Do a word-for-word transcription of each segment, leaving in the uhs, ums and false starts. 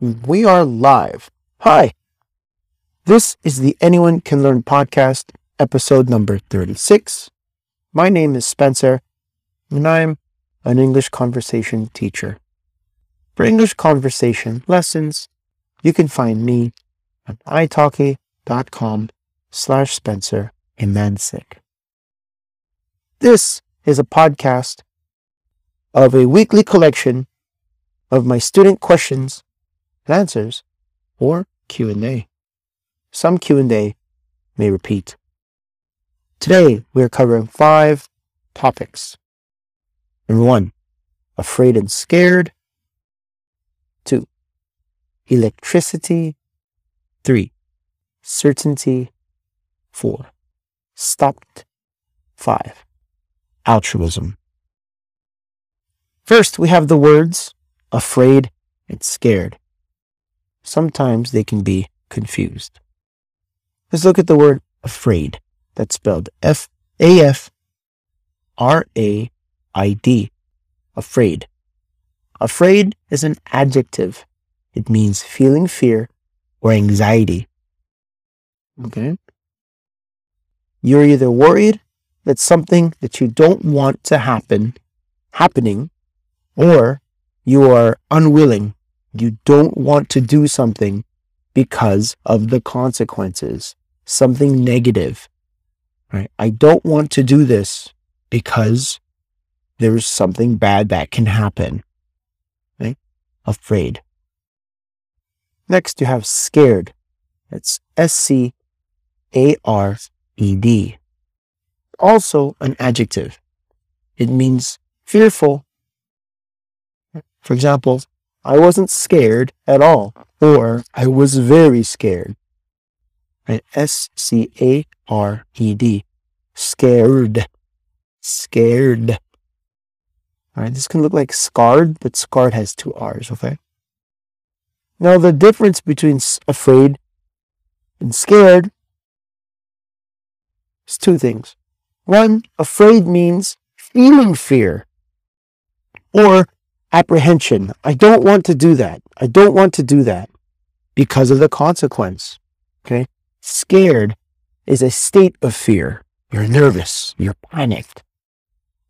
We are live. Hi. This is the Anyone Can Learn Podcast, episode number thirty-six. My name is Spencer, and I'm an English conversation teacher. For English conversation lessons, you can find me on italki.com slash spenceramansick. This is a podcast of a weekly collection of my student questions and answers, or Q and A. Some Q and A may repeat. Today, we are covering five topics. Number one, afraid and scared. Two, electricity. Three, certainty. Four, stopped. Five, altruism. First, we have the words afraid and scared. Sometimes they can be confused. Let's look at the word afraid. That's spelled F A F R A I D. Afraid. Afraid is an adjective. It means feeling fear or anxiety. Okay? You're either worried that something that you don't want to happen, happening, or you are unwilling. You don't want to do something because of the consequences, something negative, right? I don't want to do this because there's something bad that can happen, right? Afraid. Next, you have scared. That's S C A R E D. Also an adjective. It means fearful. For example, I wasn't scared at all, or I was very scared. Right? S C A R E D. Scared. Scared. All right, this can look like scarred, but scarred has two R's, okay? Now, the difference between afraid and scared is two things. One, afraid means feeling fear, or apprehension. I don't want to do that. I don't want to do that because of the consequence. Okay? Scared is a state of fear. You're nervous. You're panicked.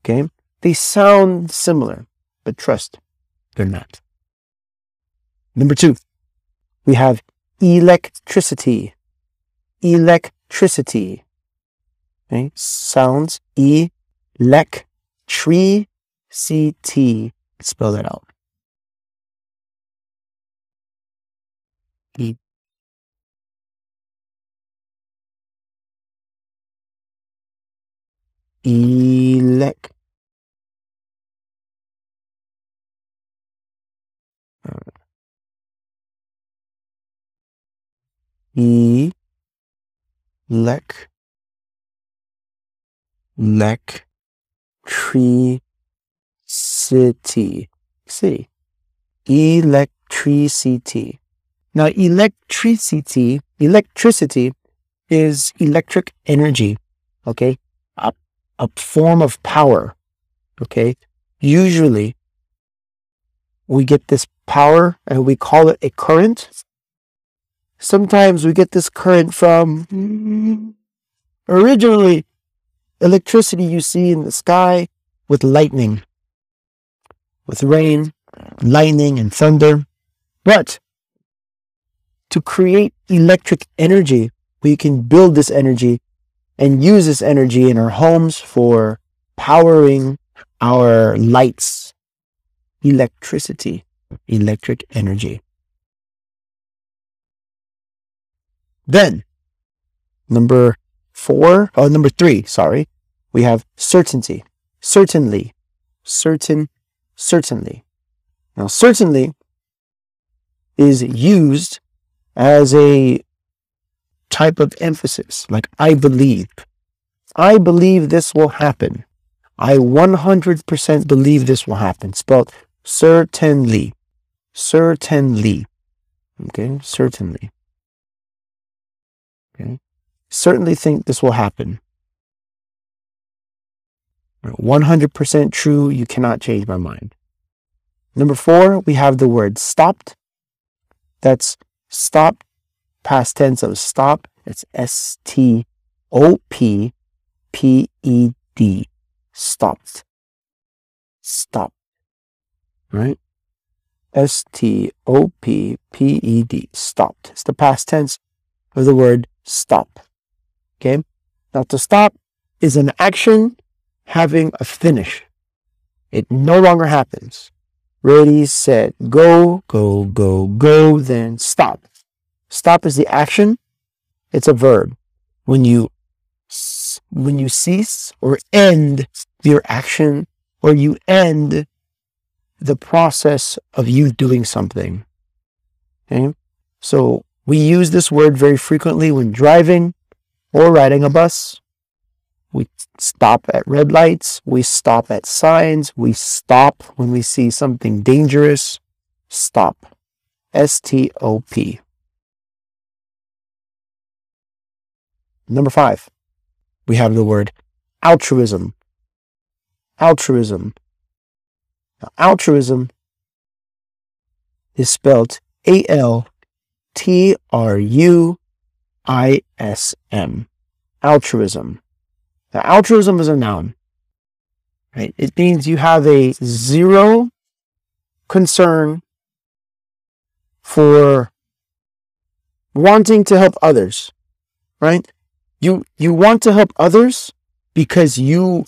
Okay? They sound similar, but trust, they're not. Number two, we have electricity. Electricity. Okay? Sounds E L E C T R I C T. Spell that out. E. Elec. E. Lec. Lec. Tree. City. City. Electricity. Now, electricity, electricity is electric energy, okay? A, a form of power, okay? Usually, we get this power and we call it a current. Sometimes we get this current from, originally, electricity you see in the sky with lightning. With rain, lightning, and thunder. But to create electric energy, we can build this energy and use this energy in our homes for powering our lights. Electricity, electric energy. Then, number four, oh, number three, sorry, we have certainty. Certainly, certain. Certainly. Now, certainly is used as a type of emphasis, like I believe. I believe this will happen. I one hundred percent believe this will happen. Spelled certainly. Certainly. Okay, certainly. Okay, certainly think this will happen. one hundred percent true, you cannot change my mind. Number four, we have the word stopped. That's stop, past tense of stop. It's S T O P P E D. Stopped. Stop. Right? S T O P P E D. Stopped. It's the past tense of the word stop. Okay? Now, to stop is an action having a finish. It no longer happens. Ready, set, go, go, go, go, then stop. Stop is the action. It's a verb. When you when you cease or end your action, or you end the process of you doing something. Okay? So we use this word very frequently when driving or riding a bus. We stop at red lights. We stop at signs. We stop when we see something dangerous. Stop. S T O P. Number five, we have the word altruism. Altruism. Now, altruism is spelled A L T R U I S M. Altruism. Now, altruism is a noun, right? It means you have a zero concern for wanting to help others, right? You, you want to help others because you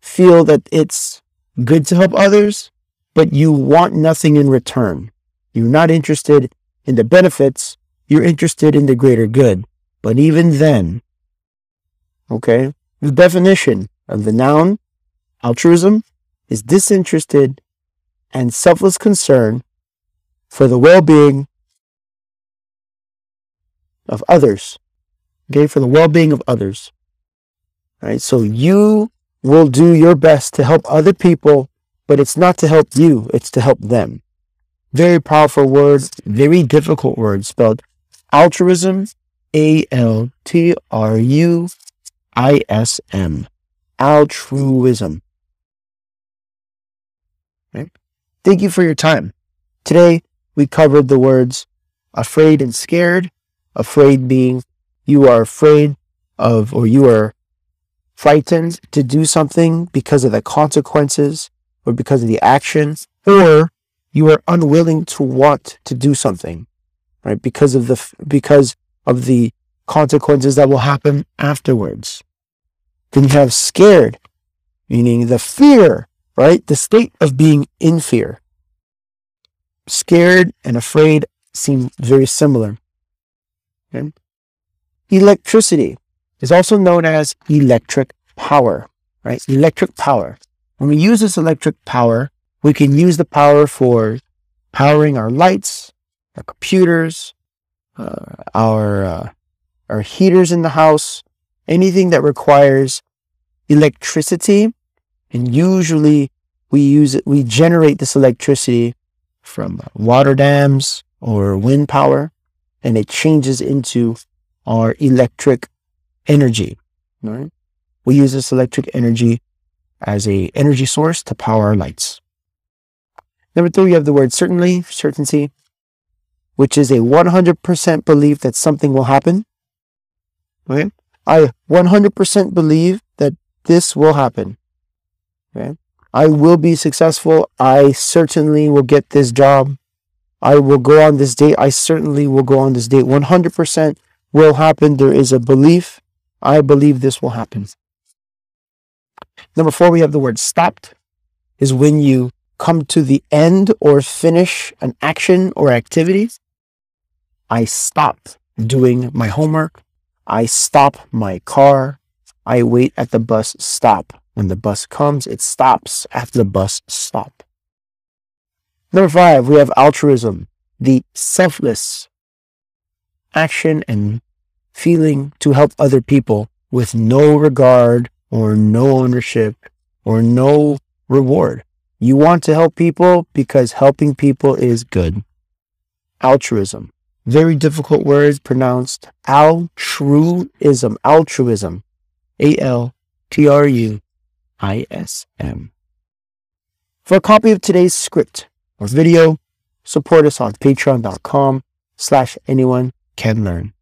feel that it's good to help others, but you want nothing in return. You're not interested in the benefits. You're interested in the greater good. But even then, okay? The definition of the noun altruism is disinterested and selfless concern for the well-being of others. Okay, for the well-being of others. All right, so you will do your best to help other people, but it's not to help you, it's to help them. Very powerful words, very difficult words, spelled altruism, A L T R U. I S M. Altruism. Right? Thank you for your time. Today, we covered the words afraid and scared. Afraid being you are afraid of, or you are frightened to do something because of the consequences or because of the action, or you are unwilling to want to do something, right? Because of the, because of the consequences that will happen afterwards. Then you have scared, meaning the fear, right? The state of being in fear. Scared and afraid seem very similar. Okay? Electricity is also known as electric power, right? Electric power. When we use this electric power, we can use the power for powering our lights, our computers, uh, our uh, Our heaters in the house, anything that requires electricity. And usually we use it, we generate this electricity from water dams or wind power, and it changes into our electric energy. Right? We use this electric energy as an energy source to power our lights. Number three, you have the word certainly, certainty, which is a one hundred percent belief that something will happen. Okay, I one hundred percent believe that this will happen. Okay, I will be successful. I certainly will get this job. I will go on this date. I certainly will go on this date. one hundred percent will happen. There is a belief. I believe this will happen. Number four, we have the word stopped, is when you come to the end or finish an action or activity. I stopped doing my homework. I stop my car. I wait at the bus stop. When the bus comes, it stops after the bus stop. Number five, we have altruism, the selfless action and feeling to help other people with no regard or no ownership or no reward. You want to help people because helping people is good. Altruism. Very difficult words pronounced altruism. Altruism. A L T R U I S M. For a copy of today's script or video, support us on patreon.com slash anyone can learn.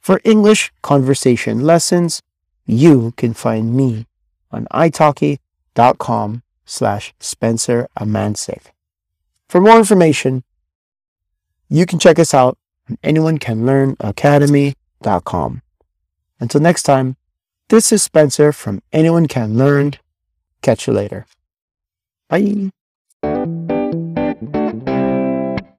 For English conversation lessons, you can find me on italki.com slash spenceramansick. For more information, you can check us out on anyone can learn academy dot com. Until next time, this is Spencer from Anyone Can Learn. Catch you later. Bye.